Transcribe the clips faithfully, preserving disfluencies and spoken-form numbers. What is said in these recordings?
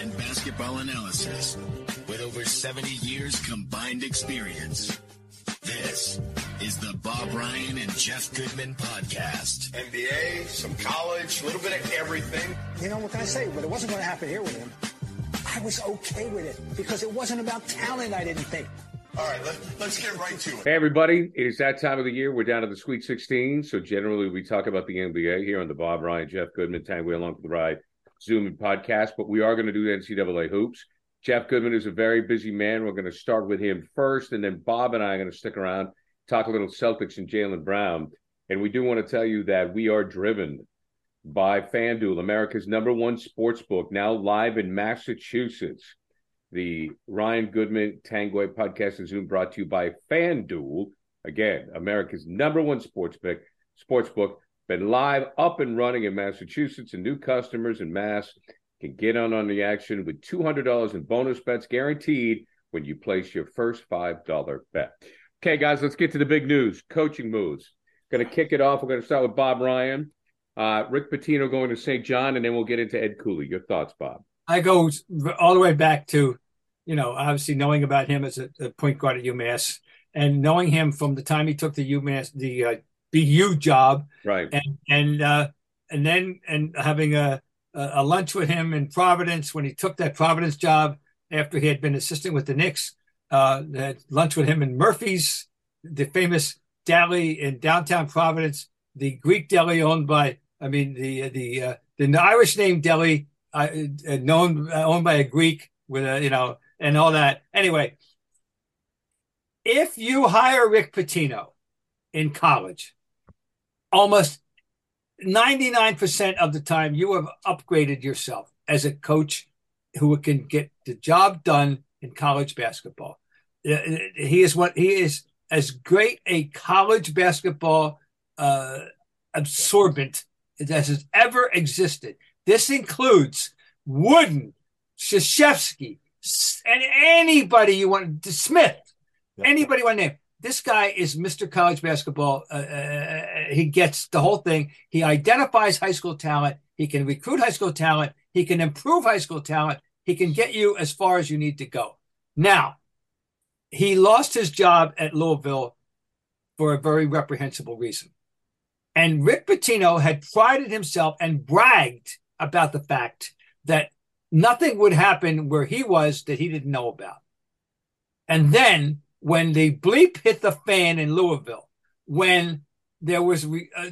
In basketball analysis with over seventy years combined experience. This is the Bob Ryan and Jeff Goodman podcast. N B A, some college, a little bit of everything. You know, what can I say? But it wasn't going to happen here with him. I was okay with it because it wasn't about talent, I didn't think. All right, let, let's get right to it. Hey, everybody. It is that time of the year. We're down to the Sweet sixteen. So generally we talk about the N B A here on the Bob Ryan, Jeff Goodman, Tang Way Along for the Ride Zoom and podcast, but we are going to do the N C double A hoops. Jeff Goodman is a very busy man. We're going to start with him first, and then Bob and I are going to stick around, talk a little Celtics and Jaylen Brown. And we do want to tell you that we are driven by FanDuel, America's number one sports book, now live in Massachusetts. The Ryan Goodman Tangway podcast and Zoom brought to you by FanDuel. Again, America's number one sports book, sports book. Been live, up and running in Massachusetts, and new customers in Mass can get on on the action with two hundred dollars in bonus bets guaranteed when you place your first five dollars bet. Okay, guys, let's get to the big news, coaching moves. Going to kick it off. We're going to start with Bob Ryan. Uh, Rick Pitino going to Saint John, and then we'll get into Ed Cooley. Your thoughts, Bob? I go all the way back to, you know, obviously knowing about him as a, a point guard at UMass and knowing him from the time he took the UMass, the uh, B U job, right, and and uh, and then and having a a lunch with him in Providence when he took that Providence job after he had been assistant with the Knicks. Uh, had lunch with him in Murphy's, the famous deli in downtown Providence, the Greek deli owned by I mean the the uh, the Irish name deli uh, known uh, owned by a Greek with a, you know, and all that. Anyway, if you hire Rick Pitino in college, almost ninety-nine percent of the time you have upgraded yourself as a coach who can get the job done in college basketball. He is what he is, as great a college basketball uh, absorbent as has ever existed. This includes Wooden, Krzyzewski, and anybody you want to, Smith, yeah. anybody you want to name. This guy is Mister College Basketball. Uh, uh, he gets the whole thing. He identifies high school talent. He can recruit high school talent. He can improve high school talent. He can get you as far as you need to go. Now, he lost his job at Louisville for a very reprehensible reason. And Rick Pitino had prided himself and bragged about the fact that nothing would happen where he was that he didn't know about. And then, when the bleep hit the fan in Louisville, when there was re, uh,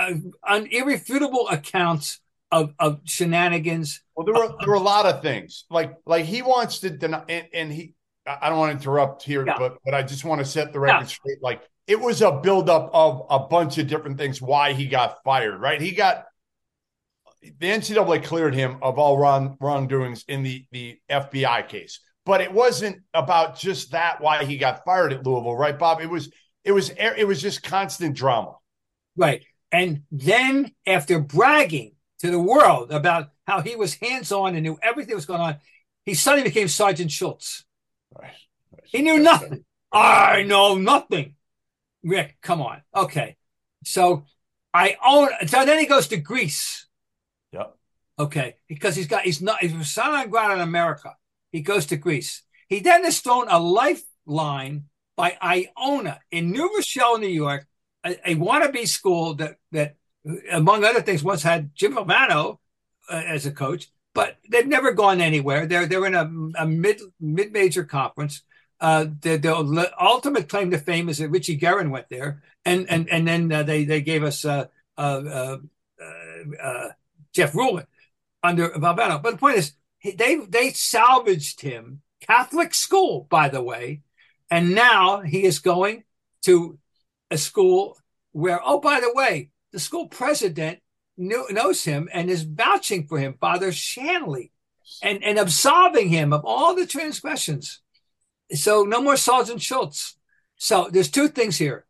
uh, uh, irrefutable accounts of, of shenanigans. Well, there were uh, there were a lot of things like like he wants to deny, and, and he. I don't want to interrupt here, yeah. but but I just want to set the record yeah. straight. Like, it was a buildup of a bunch of different things why he got fired. Right, he got the N C double A cleared him of all wrong wrongdoings in the the F B I case. But it wasn't about just that why he got fired at Louisville, right, Bob? It was it was it was just constant drama, right? And then after bragging to the world about how he was hands on and knew everything that was going on, he suddenly became Sergeant Schultz. Right. Right. He knew nothing. Right. I know nothing. Rick, come on, okay. So I own. So then he goes to Greece. Yep. Okay, because he's got he's not he's son on ground in America. He goes to Greece. He then is thrown a lifeline by Iona in New Rochelle, New York, a, a wannabe school that, that, among other things, once had Jim Valvano uh, as a coach, but they've never gone anywhere. They're they're in a, a mid, mid-major conference. Uh, their, their ultimate claim to fame is that Richie Guerin went there, and and and then uh, they they gave us uh, uh, uh, uh, Jeff Rulin under Valvano. But the point is, they they salvaged him. Catholic school, by the way, and now he is going to a school where, oh, by the way, the school president knew, knows him and is vouching for him, Father Shanley, and, and absolving him of all the transgressions. So no more Sergeant Schultz. So there's two things here,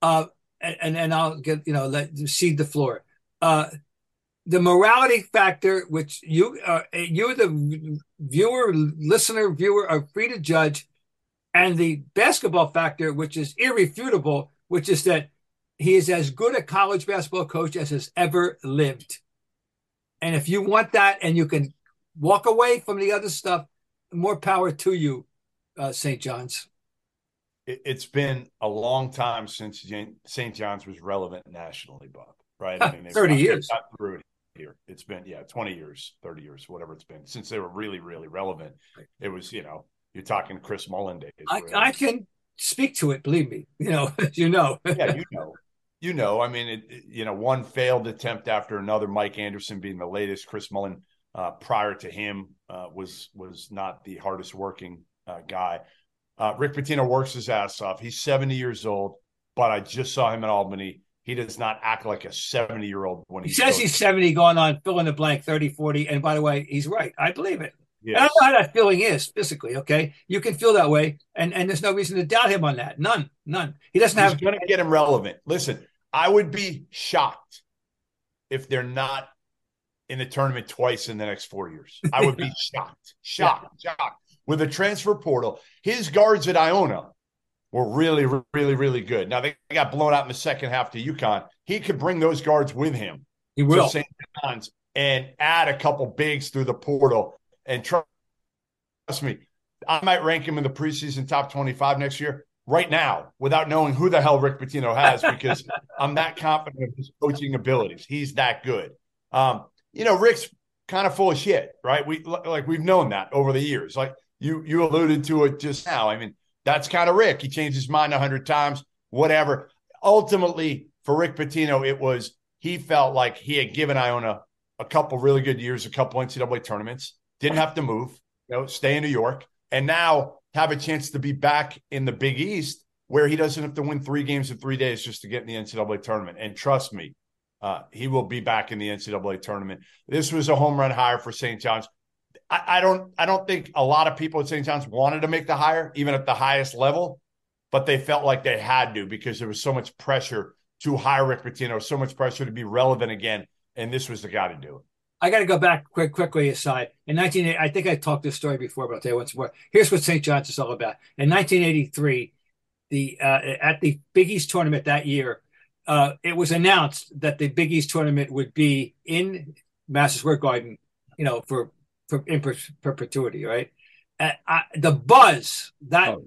uh, and and I'll get you know let cede the floor. Uh, the morality factor, which you uh, you the viewer, listener, viewer are free to judge, and the basketball factor, which is irrefutable, which is that he is as good a college basketball coach as has ever lived. And if you want that and you can walk away from the other stuff, more power to you, uh, Saint John's. It's been a long time since Saint John's was relevant nationally, Bob, right? I mean, thirty years. Got through it here. It's been, yeah, twenty years, thirty years, whatever it's been, since they were really, really relevant. It was, you know, you're talking Chris Mullin days. I, really. I can speak to it, believe me, you know, you know. Yeah, you know. You know, I mean, it, it, you know, one failed attempt after another. Mike Anderson being the latest. Chris Mullin, uh, prior to him, uh, was was not the hardest working uh, guy. Uh, Rick Pitino works his ass off. He's seventy years old, but I just saw him in Albany. He does not act like a seventy-year-old when he, he says coaches. He's seventy, going on fill in the blank, thirty, forty. And by the way, he's right. I believe it. Yes. I don't know how that feeling is physically, okay? You can feel that way, and, and there's no reason to doubt him on that. None, none. He doesn't he's have – going to get him relevant. Listen, I would be shocked if they're not in the tournament twice in the next four years. I would be shocked, shocked, yeah. shocked. With a transfer portal, his guards at Iona were really, really, really good. Now, they got blown out in the second half to UConn. He could bring those guards with him. He will. To Saint John's and add a couple bigs through the portal. And trust me, I might rank him in the preseason top twenty-five next year right now without knowing who the hell Rick Pitino has because I'm that confident of his coaching abilities. He's that good. Um, you know, Rick's kind of full of shit, right? We like we've known that over the years. Like you you alluded to it just now. I mean, that's kind of Rick. He changed his mind a hundred times, whatever. Ultimately, for Rick Pitino, it was he felt like he had given Iona a couple really good years, a couple N C double A tournaments. Didn't have to move, you know, stay in New York, and now have a chance to be back in the Big East where he doesn't have to win three games in three days just to get in the N C double A tournament. And trust me, uh, he will be back in the N C double A tournament. This was a home run hire for Saint John's. I, I don't I don't think a lot of people at Saint John's wanted to make the hire, even at the highest level, but they felt like they had to because there was so much pressure to hire Rick Pitino, so much pressure to be relevant again, and this was the guy to do it. I got to go back quick, quickly aside. In nineteen eighty, I think I talked this story before, but I'll tell you once more. Here's what Saint John's is all about. In nineteen eighty-three, the uh, at the Big East tournament that year, uh, it was announced that the Big East tournament would be in Madison Square Garden, you know, for, for in per, perpetuity, right? Uh, I, the buzz that oh.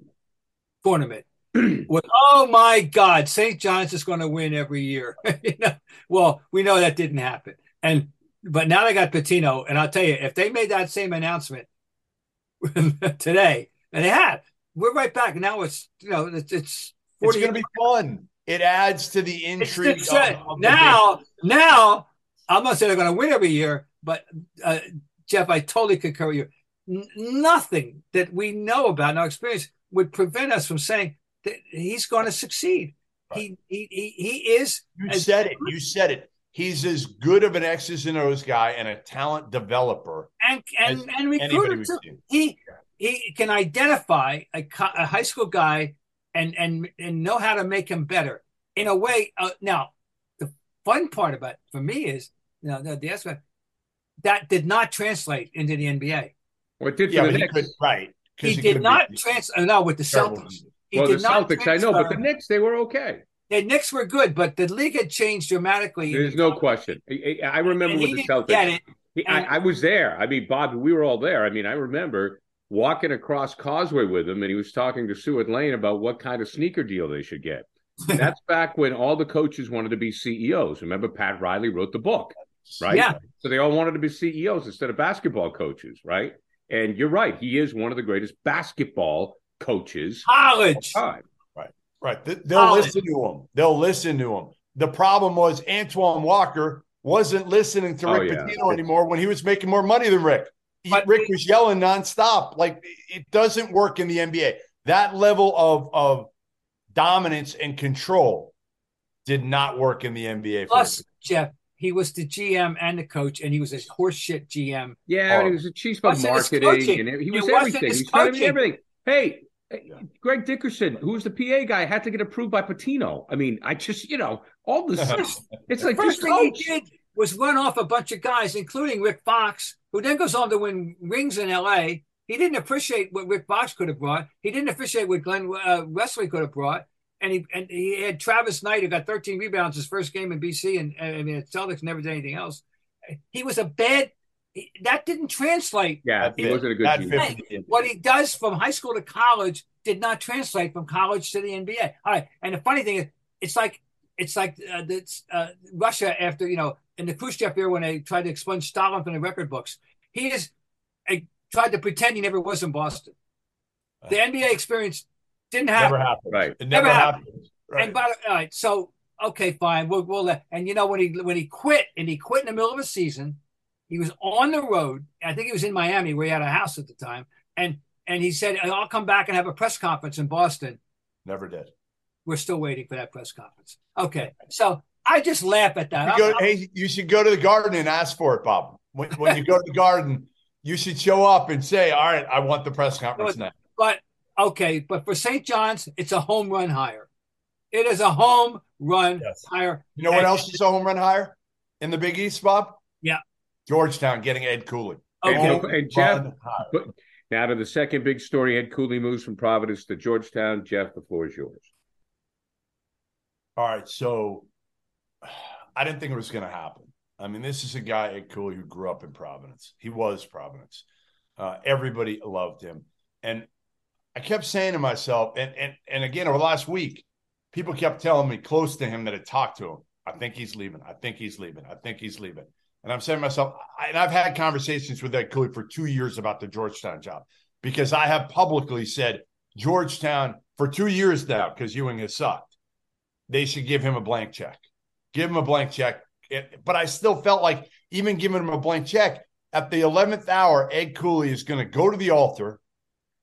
tournament was, oh my God, Saint John's is going to win every year. You know? Well, we know that didn't happen, and but now they got Pitino, and I'll tell you, if they made that same announcement today, and they have, we're right back. Now it's, you know, it's it's, it's going to be fun. It adds to the intrigue. It's, it's, of, now, of the now, I'm not saying they're going to win every year, but uh, Jeff, I totally concur with you. N- nothing that we know about in our experience would prevent us from saying that he's going to succeed. Right. He, he he he is. You as, said it. You said it. He's as good of an X's and O's guy and a talent developer, and and and recruiter too. He he can identify a, co- a high school guy and and and know how to make him better in a way. Uh, now, the fun part about it for me is you know the, the aspect that did not translate into the N B A. Well, it did yeah, for the Knicks, could, right? He, he did not translate. No, with the Celtics. He well, did the not Celtics, trans- I know, but the Knicks, they were okay. The Knicks were good, but the league had changed dramatically. There's no question. I, I remember with the Celtics. He, I, I was there. I mean, Bob, we were all there. I mean, I remember walking across Causeway with him, and he was talking to Stuart Lane about what kind of sneaker deal they should get. That's back when all the coaches wanted to be C E Os. Remember, Pat Riley wrote the book, right? Yeah. So they all wanted to be C E Os instead of basketball coaches, right? And you're right. He is one of the greatest basketball coaches. College. Right, right. They'll College. listen to him. They'll listen to him. The problem was Antoine Walker wasn't listening to Rick oh, yeah. Pitino anymore when he was making more money than Rick. He, but, Rick was yelling nonstop. Like, it doesn't work in the N B A. That level of of dominance and control did not work in the N B A. Plus, Jeff, he was the G M and the coach, and he was a horseshit G M. Yeah, he was a chief of marketing, and he was everything. He was trying to be everything. Hey, Greg Dickerson, who's the P A guy, had to get approved by Pitino. I mean, I just, you know, all this. It's like, first thing he did was run off a bunch of guys, including Rick Fox, who then goes on to win rings in L A. He didn't appreciate what Rick Fox could have brought. He didn't appreciate what Glenn uh, Wesley could have brought. And he and he had Travis Knight, who got thirteen rebounds his first game in B C, and I mean, Celtics never did anything else. He was a bad – that didn't translate. Yeah, he wasn't a good team. What he does from high school to college did not translate from college to the N B A. All right, and the funny thing is, it's like it's like uh, it's, uh, Russia after, you know, in the Khrushchev era when they tried to expunge Stalin from the record books. He is a, tried to pretend he never was in Boston. The N B A experience – Didn't happen. Never happened. Right. It never, never happened. happened. Right. And by the, all right, so okay, fine. We'll we'll let, and you know when he when he quit and he quit in the middle of a season, he was on the road. I think he was in Miami where he had a house at the time, and and he said, "I'll come back and have a press conference in Boston." Never did. We're still waiting for that press conference. Okay, so I just laugh at that. You go, I'm, hey, you should go to the Garden and ask for it, Bob. When when you go to the Garden, you should show up and say, "All right, I want the press conference now." But Okay, but for Saint John's, it's a home run hire. It is a home run yes. hire. You know what and, else is a home run hire in the Big East, Bob? Yeah. Georgetown getting Ed Cooley. Okay. And, and Jeff, but now to the second big story, Ed Cooley moves from Providence to Georgetown. Jeff, the floor is yours. All right, so I didn't think it was going to happen. I mean, this is a guy, Ed Cooley, who grew up in Providence. He was Providence. Uh, everybody loved him. And I kept saying to myself, and, and and again, over last week, people kept telling me close to him that had talked to him. I think he's leaving. I think he's leaving. I think he's leaving. And I'm saying to myself, I, and I've had conversations with Ed Cooley for two years about the Georgetown job, because I have publicly said Georgetown for two years now, because Ewing has sucked. They should give him a blank check. Give him a blank check. It, but I still felt like even giving him a blank check, at the eleventh hour, Ed Cooley is going to go to the altar.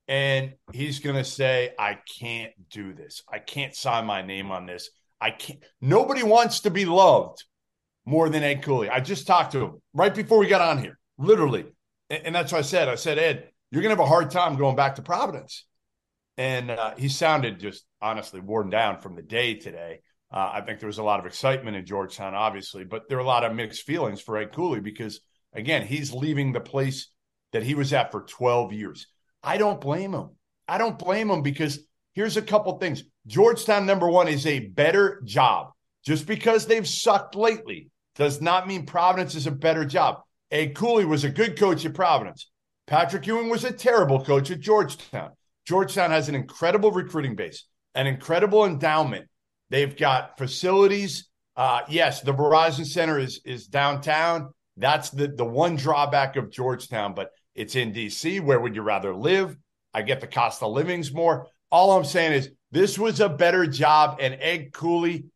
And he's going to say, I can't do this. I can't sign my name on this. I can't. Nobody wants to be loved more than Ed Cooley. I just talked to him right before we got on here, literally. And, and that's what I said. I said, Ed, you're going to have a hard time going back to Providence. And uh, he sounded just honestly worn down from the day today. Uh, I think there was a lot of excitement in Georgetown, obviously, but there are a lot of mixed feelings for Ed Cooley because, again, he's leaving the place that he was at for twelve years. I don't blame him. I don't blame him because here's a couple things. Georgetown, number one, is a better job. Just because they've sucked lately does not mean Providence is a better job. Ed Cooley was a good coach at Providence. Patrick Ewing was a terrible coach at Georgetown. Georgetown has an incredible recruiting base, an incredible endowment. They've got facilities. Uh, yes, the Verizon Center is, is downtown. That's the, the one drawback of Georgetown, but it's in D C. Where would you rather live? I get the cost of living's more. All I'm saying is this was a better job, and Ed Cooley,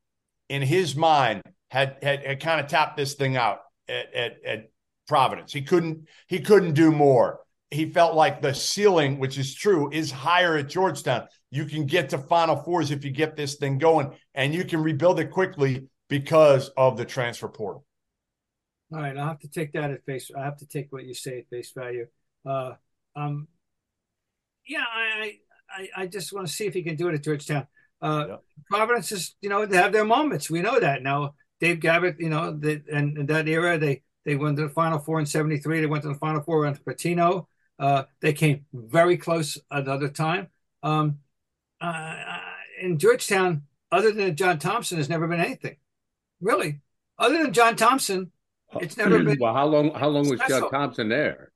in his mind, had had, had kind of tapped this thing out at, at at Providence. He couldn't he couldn't do more. He felt like the ceiling, which is true, is higher at Georgetown. You can get to Final Fours if you get this thing going, and you can rebuild it quickly because of the transfer portal. All right, I'll have to take that at face. I have to take what you say at face value. Uh, um, yeah, I, I, I just want to see if he can do it at Georgetown. Uh, yeah. Providence is, you know, they have their moments. We know that now. Dave Gabbert, you know, they, and in that era, they they went to the Final Four in seventy-three. They went to the Final Four under Pitino. Uh, they came very close another time. Um, uh, in Georgetown, other than John Thompson, has never been anything, really. Other than John Thompson. It's never been. Well, how long? How long was John Thompson there?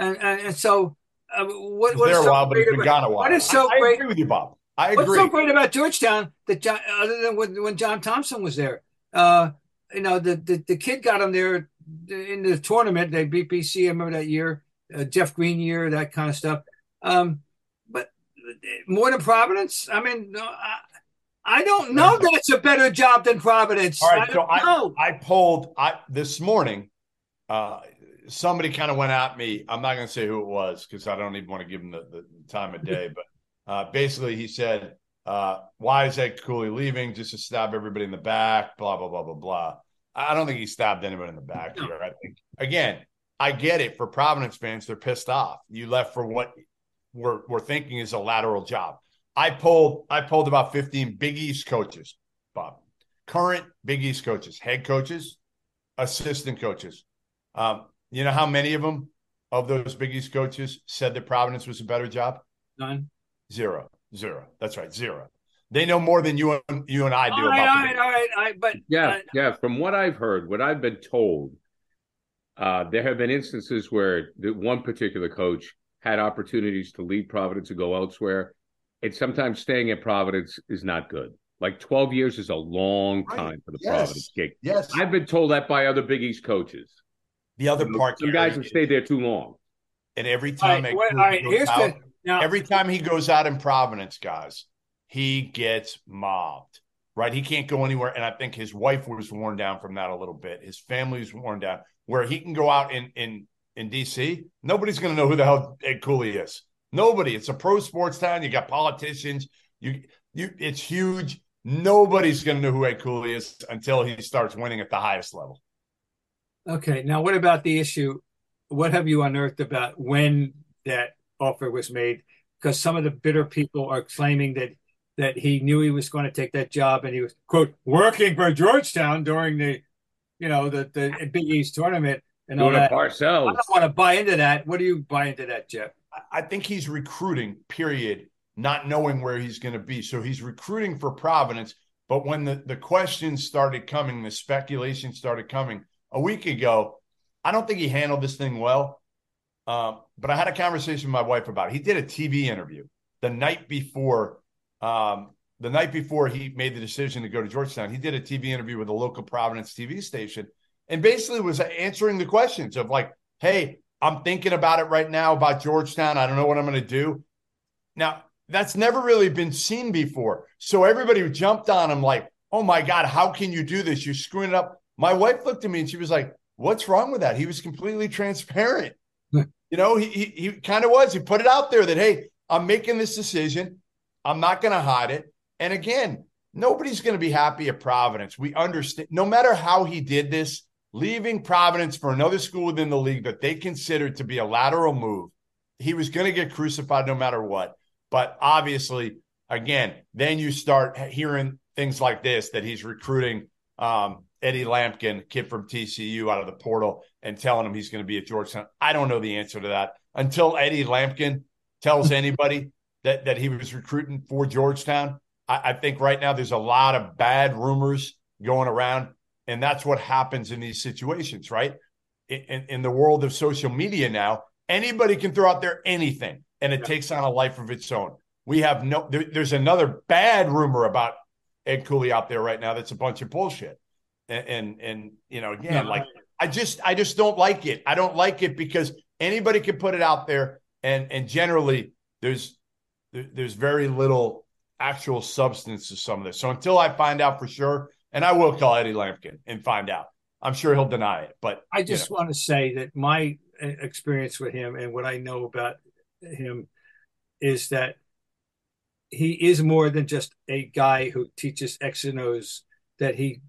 And and, and so I mean, what, what is so while, great about? What is so I, great? I agree with you, Bob. I agree. What's so great about Georgetown that John, other than when, when John Thompson was there? Uh, you know, the, the the kid got him there in the tournament. They beat B C. I remember that year, uh, Jeff Green year, that kind of stuff. Um, but more than Providence, I mean, I, I don't know that it's a better job than Providence. All right, I so I, I polled I, this morning. Uh, somebody kind of went at me. I'm not going to say who it was because I don't even want to give him the, the time of day. But uh, basically, he said, uh, "Why is Ed Cooley leaving? Just to stab everybody in the back." Blah blah blah blah blah. I don't think he stabbed anyone in the back here. I think again, I get it for Providence fans. They're pissed off. You left for what we're we're thinking is a lateral job. I polled I polled about fifteen Big East coaches, Bob, current Big East coaches, head coaches, assistant coaches. Um, you know how many of them, of those Big East coaches, said that Providence was a better job? None. Zero. Zero. That's right, zero. They know more than you and, you and I do. All right, about all right, all right, all right. But, yeah, uh, yeah, from what I've heard, what I've been told, uh, there have been instances where the, one particular coach had opportunities to leave Providence and go elsewhere. And sometimes staying at Providence is not good. Like twelve years is a long right. time for the yes. Providence gig. Yes. I've been told that by other Big East coaches. The other you part. Know, some guys have stayed there too long. And every time, all right, all right, here's out, the, now, every time he goes out in Providence, guys, he gets mobbed, right? He can't go anywhere. And I think his wife was worn down from that a little bit. His family was worn down. Where he can go out in, in, in D C, nobody's going to know who the hell Ed Cooley is. Nobody. It's a pro sports town. You got politicians. You, you. It's huge. Nobody's going to know who Ed Cooley is until he starts winning at the highest level. Okay. Now, what about the issue? What have you unearthed about when that offer was made? Because some of the bitter people are claiming that that he knew he was going to take that job and he was, quote, working for Georgetown during the, you know, the, the Big East tournament and all that. I don't want to buy into that. What do you buy into that, Jeff? I think he's recruiting, period, not knowing where he's going to be. So he's recruiting for Providence. But when the, the questions started coming, the speculation started coming a week ago, I don't think he handled this thing well. Um, but I had a conversation with my wife about it. He did a T V interview the night before um, the night before he made the decision to go to Georgetown. He did a T V interview with a local Providence T V station and basically was answering the questions of like, hey, I'm thinking about it right now about Georgetown. I don't know what I'm going to do. Now, that's never really been seen before. So everybody jumped on him like, oh, my God, how can you do this? You're screwing it up. My wife looked at me and she was like, what's wrong with that? He was completely transparent. You know, he he, he kind of was. He put it out there that, hey, I'm making this decision. I'm not going to hide it. And again, nobody's going to be happy at Providence. We understand. No matter how he did this, leaving Providence for another school within the league that they considered to be a lateral move, he was going to get crucified no matter what. But obviously, again, then you start hearing things like this, that he's recruiting um, Eddie Lampkin, kid from T C U, out of the portal and telling him he's going to be at Georgetown. I don't know the answer to that. Until Eddie Lampkin tells anybody that, that he was recruiting for Georgetown, I, I think right now there's a lot of bad rumors going around. And that's what happens in these situations, right? In, in the world of social media now, anybody can throw out there anything, and it yeah. takes on a life of its own. We have no there, – there's another bad rumor about Ed Cooley out there right now that's a bunch of bullshit. And, and, and you know, again, yeah. like I just I just don't like it. I don't like it because anybody can put it out there, and, and generally there's there, there's very little actual substance to some of this. So until I find out for sure – and I will call Eddie Lampkin and find out. I'm sure he'll deny it. But I just you know. want to say that my experience with him and what I know about him is that he is more than just a guy who teaches X and O's. That he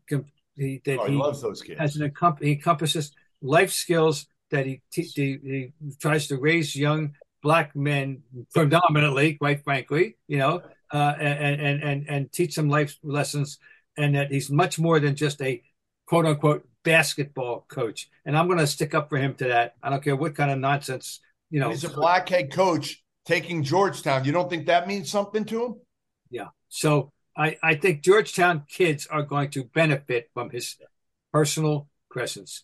he that oh, he, he loves those kids. As an he encompasses life skills that he, te- he he tries to raise young black men predominantly, quite frankly, you know, uh, and and and and teach them life lessons. And that he's much more than just a quote-unquote basketball coach. And I'm going to stick up for him to that. I don't care what kind of nonsense, you know. He's a black head coach taking Georgetown. You don't think that means something to him? Yeah. So I, I think Georgetown kids are going to benefit from his personal presence.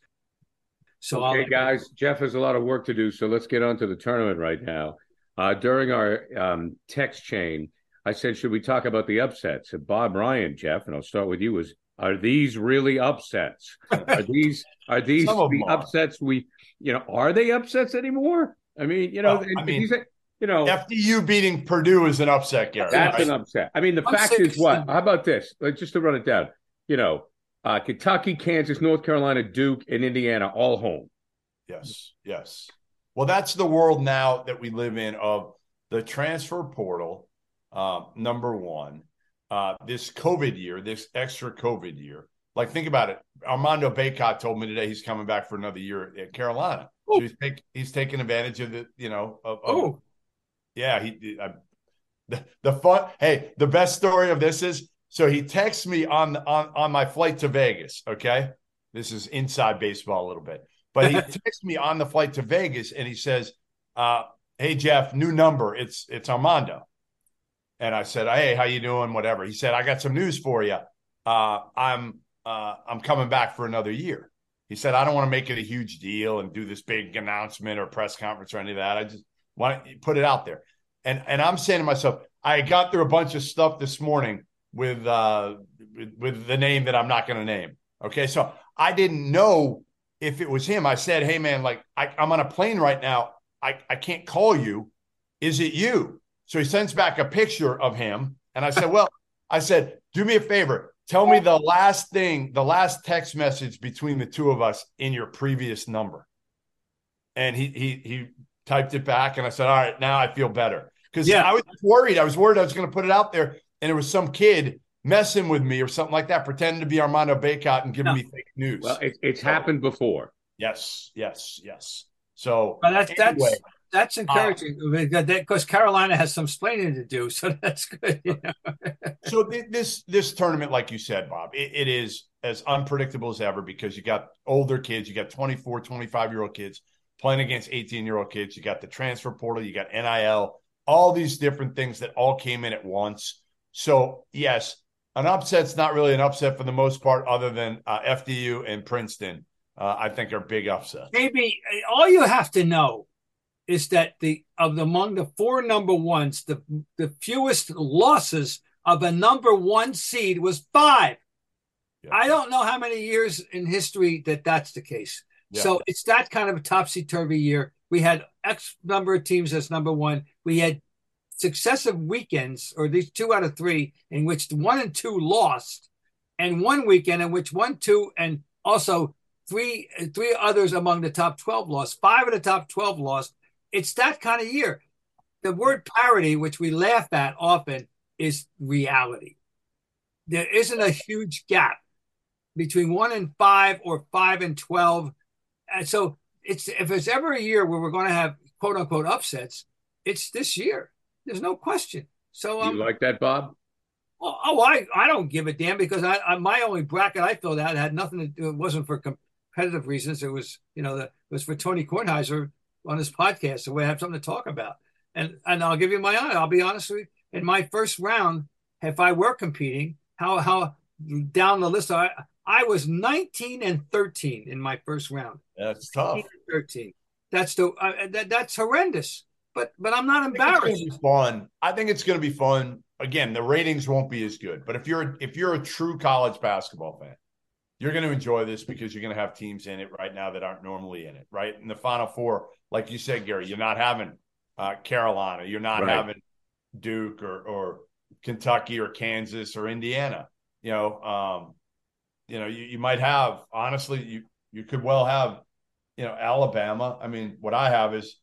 So, okay, I'll- guys, Jeff has a lot of work to do, so let's get on to the tournament right now. Uh, during our um, text chain, I said, should we talk about the upsets? And Bob Ryan, Jeff, and I'll start with you, is, are these really upsets? Are these are these the are. upsets we, you know, are they upsets anymore? I mean, you know, well, I mean, these, you know, F D U beating Purdue is an upset, Gary. That's an upset. I mean, the I'm fact is what? How about this? Like, just to run it down, you know, uh, Kentucky, Kansas, North Carolina, Duke, and Indiana all home. Yes, yes. Well, that's the world now that we live in of the transfer portal, uh, number one. Uh, this COVID year, this extra COVID year. Like, think about it. Armando Bacot told me today he's coming back for another year at Carolina. So he's, take, he's taking advantage of the, you know, of, of yeah. He, I, the, the fun. Hey, the best story of this is, so he texts me on on on my flight to Vegas. Okay, this is inside baseball a little bit, but he texts me on the flight to Vegas and he says, uh, "Hey Jeff, new number. It's it's Armando." And I said, "Hey, how you doing? Whatever." He said, "I got some news for you. Uh, I'm uh, I'm coming back for another year." He said, "I don't want to make it a huge deal and do this big announcement or press conference or any of that. I just want to put it out there." And and I'm saying to myself, I got through a bunch of stuff this morning with uh, with, with the name that I'm not going to name. Okay, so I didn't know if it was him. I said, "Hey, man, like I, I'm on a plane right now. I, I can't call you. Is it you?" So he sends back a picture of him. And I said, well, I said, do me a favor. Tell me the last thing, the last text message between the two of us in your previous number. And he he he typed it back. And I said, all right, now I feel better. Because yeah. I was worried. I was worried I was going to put it out there. And it was some kid messing with me or something like that, pretending to be Armando Bacot and giving no. me fake news. Well, it, it's so, happened before. Yes, yes, yes. So well, that's anyway, that's. That's encouraging because uh, Carolina has some explaining to do, so that's good. You know? So th- this this tournament, like you said, Bob, it, it is as unpredictable as ever because you got older kids, you got twenty-four, twenty-five-year-old kids playing against eighteen-year-old kids, you got the transfer portal, you got N I L, all these different things that all came in at once. So, yes, an upset's not really an upset for the most part other than uh, F D U and Princeton, uh, I think, are big upsets. Maybe all you have to know is that the of the, among the four number ones, the the fewest losses of a number one seed was five. Yeah. I don't know how many years in history that that's the case. Yeah. So it's that kind of a topsy-turvy year. We had X number of teams as number one. We had successive weekends, or these two out of three, in which one and two lost, and one weekend in which one, two, and also three three others among the top twelve lost. Five of the top twelve lost. It's that kind of year. The word parity, which we laugh at often, is reality. There isn't a huge gap between one and five or five and twelve. And so it's if it's ever a year where we're going to have quote unquote upsets, it's this year. There's no question. So um, you like that, Bob? Well, oh, I, I don't give a damn because I, I my only bracket I filled out had nothing to do. It wasn't for competitive reasons. It was you know the, it was for Tony Kornheiser on this podcast, so we have something to talk about. And and I'll give you my honor. I'll be honest with you. In my first round, if I were competing, how how down the list, I I was nineteen and thirteen in my first round. That's tough. thirteen. That's the uh, that, that's horrendous. But but I'm not embarrassed. I think it's gonna be fun. I think it's going to be fun. Again, the ratings won't be as good. But if you're if you're a true college basketball fan, you're going to enjoy this because you're going to have teams in it right now that aren't normally in it, right? In the Final Four, like you said, Gary, you're not having uh, Carolina. You're not right. having Duke or, or Kentucky or Kansas or Indiana. You know, um, you know, you, you might have, honestly, you you could well have, you know, Alabama. I mean, what I have is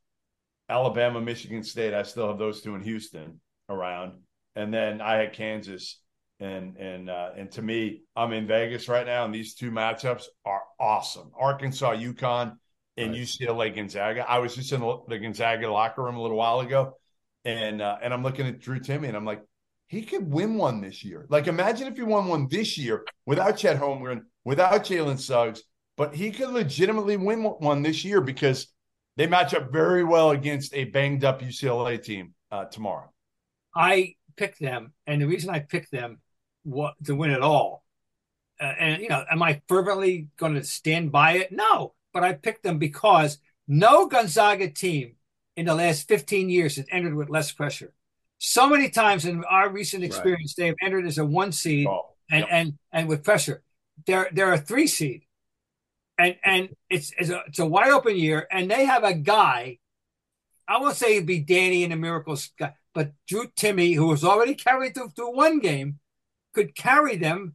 Alabama, Michigan State. I still have those two in Houston around. And then I had Kansas. And and uh, and to me, I'm in Vegas right now, and these two matchups are awesome. Arkansas, UConn, and right. U C L A, Gonzaga. I was just in the Gonzaga locker room a little while ago, and uh, and I'm looking at Drew Timme, and I'm like, he could win one this year. Like, imagine if he won one this year without Chet Holmgren, without Jalen Suggs, but he could legitimately win one this year because they match up very well against a banged-up U C L A team uh, tomorrow. I picked them, and the reason I picked them What, to win it all, uh, and you know, am I fervently going to stand by it? No, but I picked them because no Gonzaga team in the last fifteen years has entered with less pressure. So many times in our recent experience, right. they have entered as a one seed oh, and, yep. and and with pressure. They're, they're a three seed. And and it's it's a, it's a wide open year. And they have a guy, I won't say it'd be Danny and the Miracles guy, but Drew Timme, who was already carried through, through one game, could carry them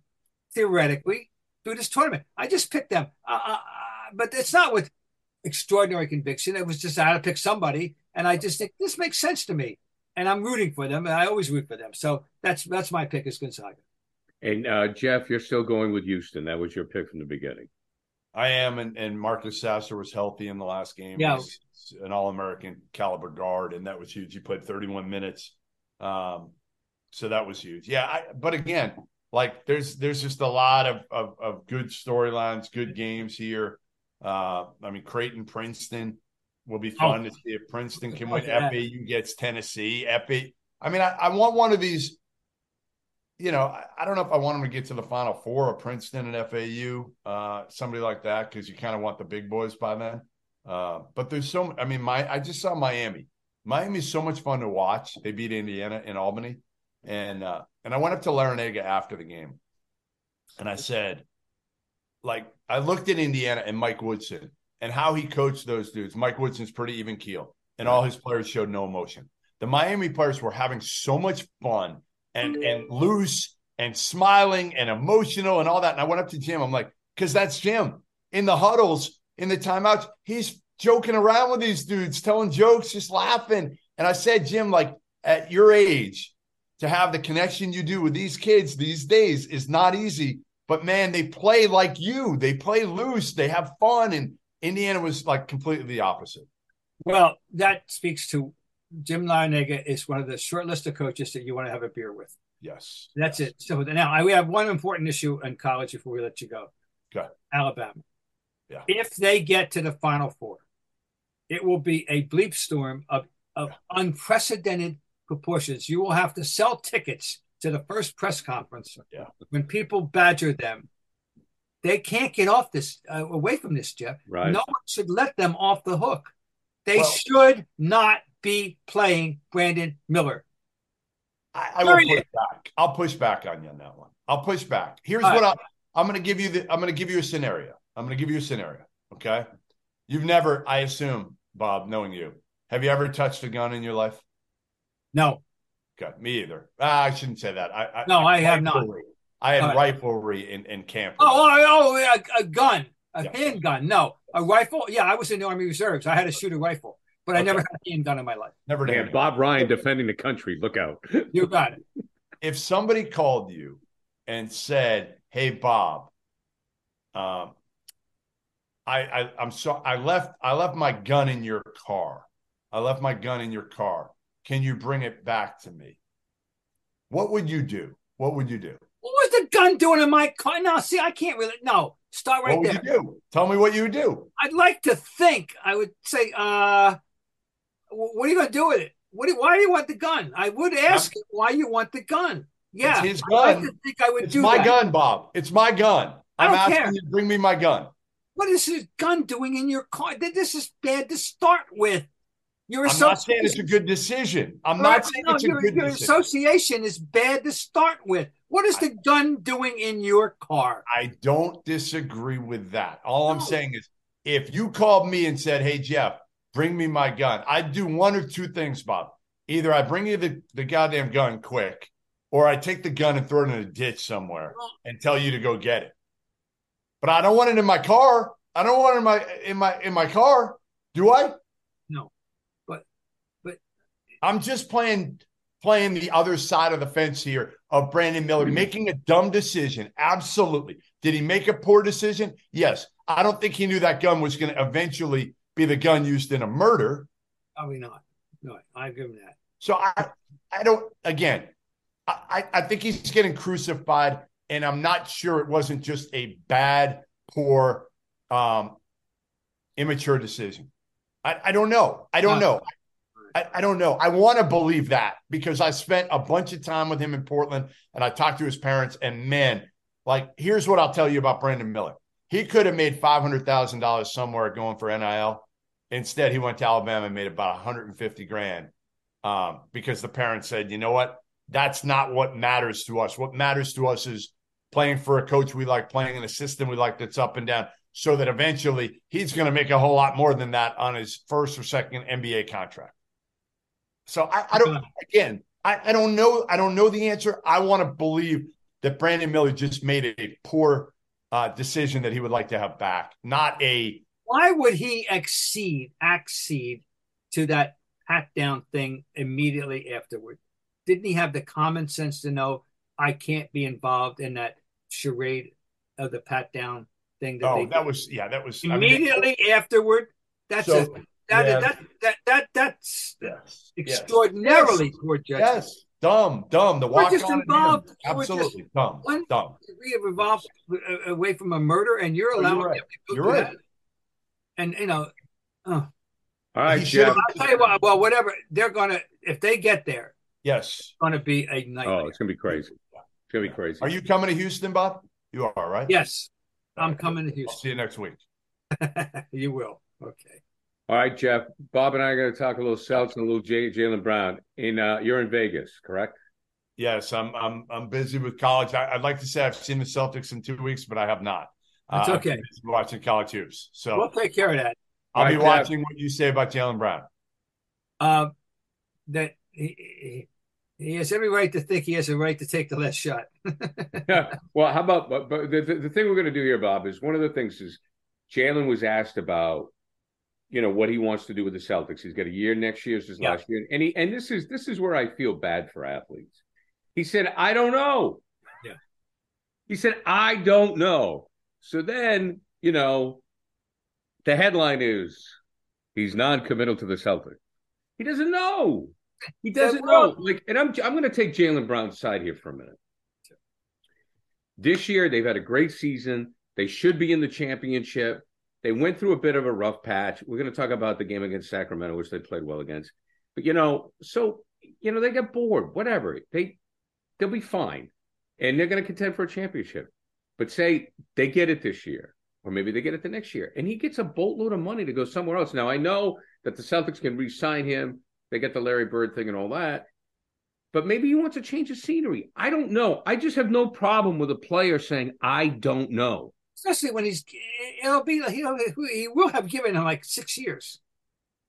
theoretically through this tournament. I just picked them. Uh, uh, uh, but it's not with extraordinary conviction. It was just I had to pick somebody. And I just think this makes sense to me. And I'm rooting for them. And I always root for them. So that's that's my pick is Gonzaga. And, uh, Jeff, you're still going with Houston. That was your pick from the beginning. I am, and, and Marcus Sasser was healthy in the last game. Yeah. He's an All-American caliber guard, and that was huge. He played thirty-one minutes, um, so that was huge. Yeah, I, but again, like there's there's just a lot of of, of good storylines, good games here. Uh, I mean, Creighton, Princeton will be fun oh. to see if Princeton can win. Yeah. F A U gets Tennessee. F A U. I mean, I, I want one of these. You know, I, I don't know if I want them to get to the Final Four of Princeton and F A U, uh, somebody like that, because you kind of want the big boys by then. Uh, but there's so – I mean, my I just saw Miami. Miami's so much fun to watch. They beat Indiana in Albany. And uh, and I went up to Larinaga after the game, and I said, like, I looked at Indiana and Mike Woodson and how he coached those dudes. Mike Woodson's pretty even keel, and all his players showed no emotion. The Miami players were having so much fun and and loose and smiling and emotional and all that. And I went up to Jim. I'm like, because that's Jim. In the huddles, in the timeouts, he's joking around with these dudes, telling jokes, just laughing. And I said, Jim, like, at your age, to have the connection you do with these kids these days is not easy. But, man, they play like you. They play loose. They have fun. And Indiana was, like, completely the opposite. Well, that speaks to – Jim Larinaga is one of the short list of coaches that you want to have a beer with. Yes. That's yes. it. So now I, we have one important issue in college before we let you go. Okay. Alabama. Yeah. If they get to the Final Four, it will be a bleep storm of, of yeah. unprecedented proportions. You will have to sell tickets to the first press conference yeah. when people badger them. They can't get off this uh, away from this, Jeff. Right. No one should let them off the hook. They well, should not be playing Brandon Miller. I, I will push back. I'll push back on you on that one. I'll push back. Here's All what right. I, I'm going to give you. The, I'm going to give you a scenario. I'm going to give you a scenario. Okay. You've never, I assume, Bob, knowing you, have you ever touched a gun in your life? No. Okay. Me either. Ah, I shouldn't say that. I, I No, I, I have rivalry. not. I had All riflery right. in, in camp. Oh, oh, oh a, a gun, a yeah. handgun. No, a rifle. Yeah. I was in the Army Reserves. I had to shoot a rifle. But I okay. never had a handgun in my life. Never did. Bob Ryan defending the country. Look out. You got it. If somebody called you and said, hey, Bob, um, I, I, I'm so, I left I left my gun in your car. I left my gun in your car. Can you bring it back to me? What would you do? What would you do? What was the gun doing in my car? No, see, I can't really. No, start right there. What would there. you do? Tell me what you would do. I'd like to think. I would say, uh, what are you going to do with it? What? Do, why do you want the gun? I would ask yeah. why you want the gun. Yeah, it's his gun. I like to think I would it's do my that. gun, Bob. It's my gun. I'm asking care. you to bring me my gun. What is his gun doing in your car? This is bad to start with. Your I'm not saying it's a good decision. I'm right. not saying no, it's a your, good your decision. Your association is bad to start with. What is the I, gun doing in your car? I don't disagree with that. All no. I'm saying is, if you called me and said, hey, Jeff, bring me my gun, I'd do one or two things, Bob. Either I bring you the, the goddamn gun quick, or I take the gun and throw it in a ditch somewhere oh. and tell you to go get it. But I don't want it in my car. I don't want it in my in my in my car. Do I? No. But but I'm just playing playing the other side of the fence here of Brandon Miller mm-hmm. making a dumb decision. Absolutely. Did he make a poor decision? Yes. I don't think he knew that gun was going to eventually be the gun used in a murder. Probably not. No, I give him that. So I, I don't, again, I, I think he's getting crucified, and I'm not sure it wasn't just a bad, poor, um, immature decision. I, I don't know. I don't no. know. I, I don't know. I want to believe that because I spent a bunch of time with him in Portland, and I talked to his parents, and man, like, here's what I'll tell you about Brandon Miller. He could have made five hundred thousand dollars somewhere going for N I L. Instead, he went to Alabama and made about one hundred fifty grand um, because the parents said, you know what? That's not what matters to us. What matters to us is playing for a coach we like, playing in a system we like that's up and down, so that eventually he's going to make a whole lot more than that on his first or second N B A contract. So I, I don't, again, I, I don't know. I don't know the answer. I want to believe that Brandon Miller just made a poor uh, decision that he would like to have back, not a. Why would he accede, accede to that pat down thing immediately afterward? Didn't he have the common sense to know I can't be involved in that charade of the pat down thing? That oh, they that did? was yeah, that was immediately I mean, afterward. That's so, it. That, yeah. that that that that's yes. extraordinarily yes. poor judgment. Yes, dumb, dumb. The walk just on involved. Absolutely just dumb. One dumb. degree of involved away from a murder, and you're allowing. Oh, you're right. You're right. That. And you know, oh. all right, Jeff. I'll tell you what. Well, whatever they're gonna, if they get there, yes, it's gonna be a nightmare. Oh, it's gonna be crazy. It's gonna be crazy. Are you coming to Houston, Bob? You are, right? Yes, I'm coming to Houston. I'll see you next week. You will. Okay. All right, Jeff. Bob and I are going to talk a little Celtics and a little Jay, Jaylen Brown. In uh, you're in Vegas, correct? Yes, I'm. I'm. I'm busy with college. I, I'd like to say I've seen the Celtics in two weeks, but I have not. That's okay. Uh, watching college hoops, so we'll take care of that. I'll right, be watching Jeff. What you say about Jaylen Brown. Uh, that he, he has every right to think he has a right to take the last shot. Yeah. Well, how about? But, but the, the the thing we're going to do here, Bob, is one of the things is Jaylen was asked about, you know, what he wants to do with the Celtics. He's got a year next year, is his yeah. last year, and he and this is this is where I feel bad for athletes. He said, "I don't know." Yeah. He said, "I don't know." So then, you know, the headline is he's non-committal to the Celtics. He doesn't know. He doesn't know. Like, and I'm I'm going to take Jaylen Brown's side here for a minute. This year they've had a great season. They should be in the championship. They went through a bit of a rough patch. We're going to talk about the game against Sacramento, which they played well against. But you know, so you know they got bored. Whatever they they'll be fine, and they're going to contend for a championship. But say they get it this year, or maybe they get it the next year, and he gets a boatload of money to go somewhere else. Now, I know that the Celtics can re-sign him. They get the Larry Bird thing and all that. But maybe he wants to change the scenery. I don't know. I just have no problem with a player saying, I don't know. Especially when he's – it'll be – he will have given him like six years,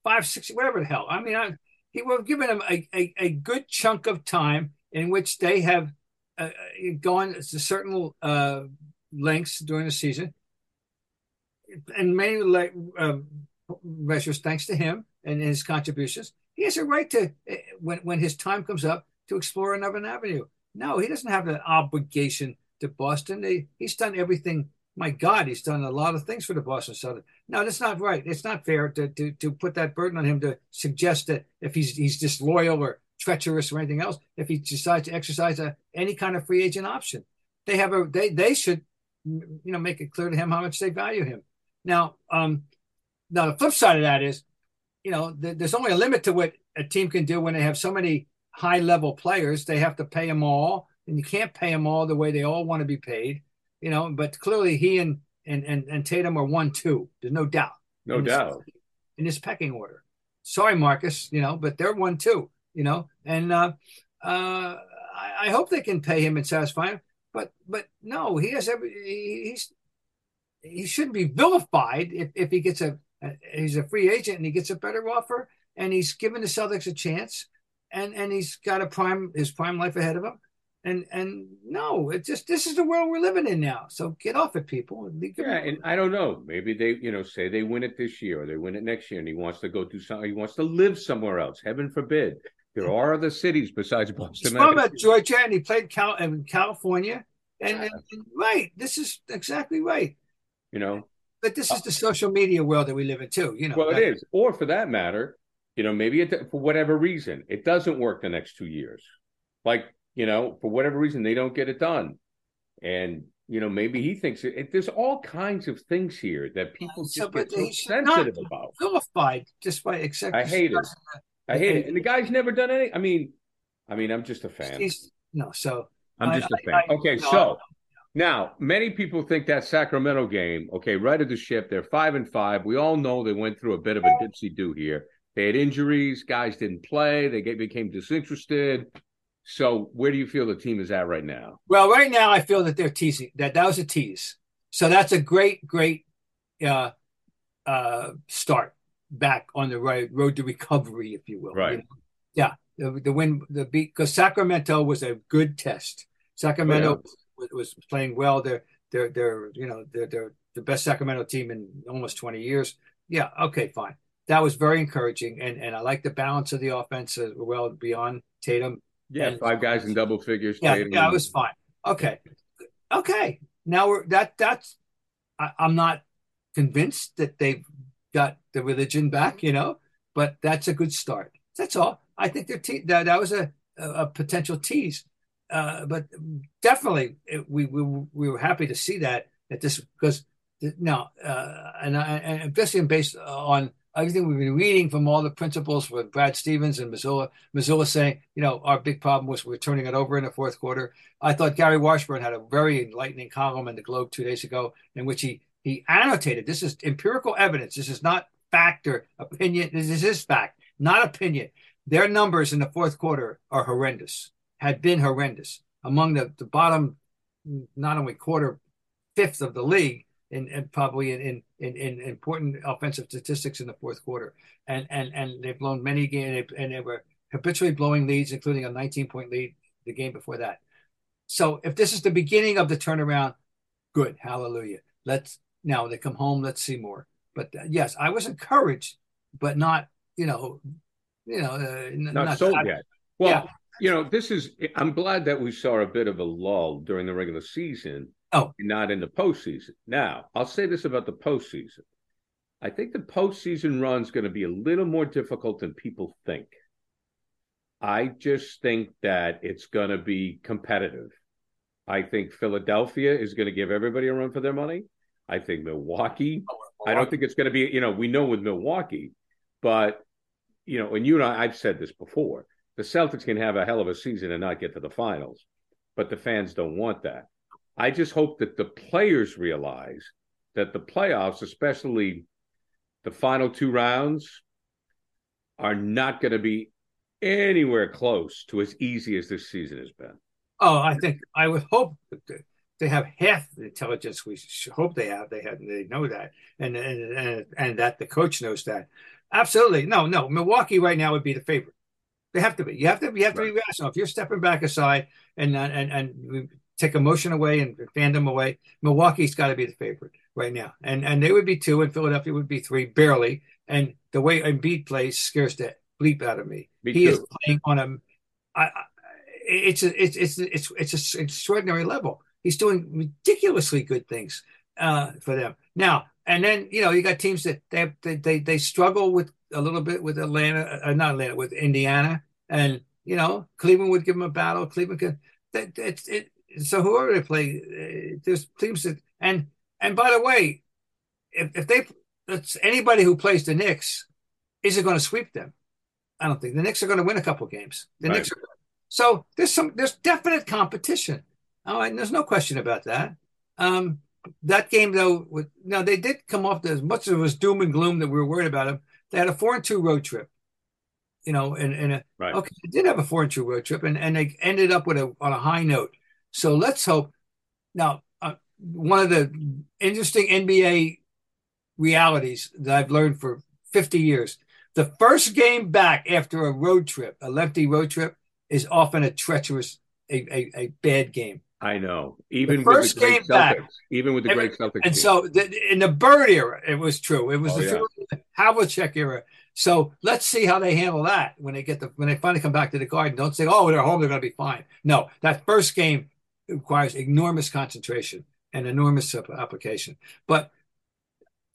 five, six, whatever the hell. I mean, I, he will have given him a, a, a good chunk of time in which they have – Uh, going to certain uh, lengths during the season, and many like uh, measures, thanks to him and his contributions, he has a right to, when when his time comes up, to explore another avenue. No, he doesn't have an obligation to Boston. They, he's done everything. My God, he's done a lot of things for the Boston Celtics. No, that's not right. It's not fair to to to put that burden on him to suggest that if he's he's disloyal or treacherous or anything else, if he decides to exercise a, any kind of free agent option. They have a they they should you know make it clear to him how much they value him. Now, um, now the flip side of that is, you know, th- there's only a limit to what a team can do when they have so many high level players. They have to pay them all, and you can't pay them all the way they all want to be paid. You know, but clearly he and and and, and Tatum are one two. There's no doubt. No doubt this, in this pecking order. Sorry, Marcus. You know, but they're one two. You know, and uh, uh, I, I hope they can pay him and satisfy him. But but no, he has every he, he's he shouldn't be vilified if, if he gets a, a he's a free agent and he gets a better offer and he's given the Celtics a chance and, and he's got a prime his prime life ahead of him. And and no, it's just this is the world we're living in now. So get off it, people. Yeah, and I don't know. Maybe they, you know, say they win it this year or they win it next year, and he wants to go do something. He wants to live somewhere else. Heaven forbid. There are other cities besides Boston. He's from Georgia, and he played Cal- in California. And, and, and right, this is exactly right. You know, but this is the social media world that we live in too. You know, well, that, it is. Or for that matter, you know, maybe it, for whatever reason it doesn't work the next two years. Like, you know, for whatever reason they don't get it done, and you know, maybe he thinks it, it, there's all kinds of things here that people just so, get so sensitive not about. Vilified just by accepting. I hate it. I hate it. And the guy's never done any. I mean, I mean, I'm just a fan. No, so. I'm just I, a fan. I, I, okay, no, so Now, many people think that Sacramento game, okay, righted the ship. They're five and five. We all know they went through a bit of a dipsy-do here. They had injuries. Guys didn't play. They get, became disinterested. So where do you feel the team is at right now? Well, right now I feel that they're teasing. That that was a tease. So that's a great, great uh, uh, start back on the right road to recovery, if you will. Right. You know? Yeah. The, the win, the beat, because Sacramento was a good test. Sacramento yeah. was, was playing well. They're they're they're you know they're they're the best Sacramento team in almost twenty years. Yeah. Okay. Fine. That was very encouraging, and and I like the balance of the offense as well beyond Tatum. Yeah, and five guys in double figures. Yeah, Tatum. Yeah, it was fine. Okay, okay. Now we're that. That's. I, I'm not convinced that they've got the religion back, you know, but that's a good start. That's all. I think they're te- that that was a a potential tease, uh, but definitely it, we we we were happy to see that at this because now uh, and I, and especially based on everything we've been reading from all the principals with Brad Stevens and Missoula, Missoula saying, you know, our big problem was we're turning it over in the fourth quarter. I thought Gary Washburn had a very enlightening column in the Globe two days ago in which he he annotated. This is empirical evidence. This is not fact or opinion. This is his fact, not opinion. Their numbers in the fourth quarter are horrendous, had been horrendous. Among the, the bottom, not only quarter, fifth of the league, In, and probably in, in, in, in important offensive statistics in the fourth quarter. And and, and they've blown many games, and they were habitually blowing leads, including a nineteen-point lead the game before that. So if this is the beginning of the turnaround, good, hallelujah. Let's now they come home, let's see more. But uh, yes, I was encouraged, but not, you know, you know. Uh, not, not sold I, yet. Well, yeah. you know, this is, I'm glad that we saw a bit of a lull during the regular season. Oh, not in the postseason. Now, I'll say this about the postseason. I think the postseason run is going to be a little more difficult than people think. I just think that it's going to be competitive. I think Philadelphia is going to give everybody a run for their money. I think Milwaukee. Oh, Milwaukee. I don't think it's going to be, you know, we know with Milwaukee, but, you know, and you and I, I've said this before, the Celtics can have a hell of a season and not get to the finals, but the fans don't want that. I just hope that the players realize that the playoffs, especially the final two rounds, are not going to be anywhere close to as easy as this season has been. Oh, I think I would hope that they have half the intelligence we hope they have. They have, they know that, and and and, and that the coach knows that. Absolutely, no, no. Milwaukee right now would be the favorite. They have to be. You have to. You have to right. be rational. If you're stepping back aside and and and. Take emotion away and fandom away. Milwaukee's got to be the favorite right now, and and they would be two, and Philadelphia would be three, barely. And the way Embiid plays scares the bleep out of me. me he too. is playing on a, I, I, it's a, it's it's it's it's an extraordinary level. He's doing ridiculously good things uh, for them now. And then you know you got teams that they they they, they struggle with a little bit with Atlanta, uh, not Atlanta, with Indiana, and you know Cleveland would give them a battle. Cleveland could. That it's it. So whoever they play, there's teams that and and by the way, if if they that's anybody who plays the Knicks, is it going to sweep them? I don't think the Knicks are going to win a couple games. The right. Knicks are, so there's some there's definite competition. All right, and there's no question about that. Um, that game though, with, now they did come off as much as it was doom and gloom that we were worried about them. They had a four and two road trip. You know, and and a, right. okay, they did have a four and two road trip, and, and they ended up with a on a high note. So let's hope. Now, uh, one of the interesting N B A realities that I've learned for fifty years, the first game back after a road trip, a lefty road trip, is often a treacherous, a a, a bad game. I know. Even the first with the game Celtics, back, even with the and, great Celtics, and team. so the, in the Bird era, it was true. It was oh, the yeah. Havlicek era. So let's see how they handle that when they get the when they finally come back to the Garden. Don't say, "Oh, they're home; they're going to be fine." No, that first game. It requires enormous concentration and enormous application. But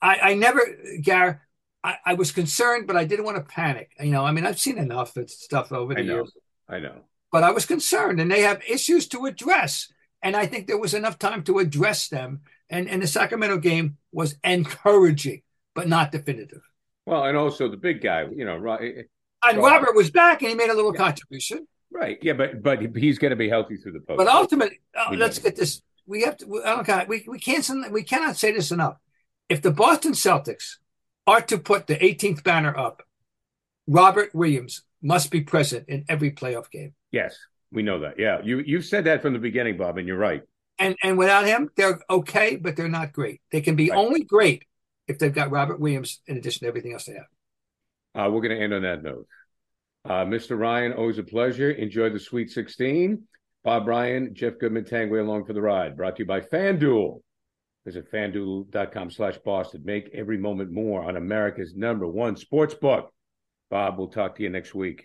I, I never, Garrett, I, I was concerned, but I didn't want to panic. You know, I mean, I've seen enough of stuff over the I know, years. I know. But I was concerned, and they have issues to address. And I think there was enough time to address them. And, and the Sacramento game was encouraging, but not definitive. Well, and also the big guy, you know. Right, and Robert, Robert was back, and he made a little yeah. contribution. Right. Yeah, but but he's going to be healthy through the post. But ultimately, oh, let's get this we have to. I don't. We we can't. We cannot say this enough. If the Boston Celtics are to put the eighteenth banner up, Robert Williams must be present in every playoff game. Yes, we know that. Yeah, you you've said that from the beginning, Bob, and you're right. And and without him, they're okay, but they're not great. They can be right. only great if they've got Robert Williams in addition to everything else they have. Uh, we're going to end on that note. Uh, Mister Ryan, always a pleasure. Enjoy the Sweet sixteen. Bob Ryan, Jeff Goodman, Tangway along for the ride. Brought to you by FanDuel. Visit FanDuel.com slash Boston. Make every moment more on America's number one sportsbook. Bob, we'll talk to you next week.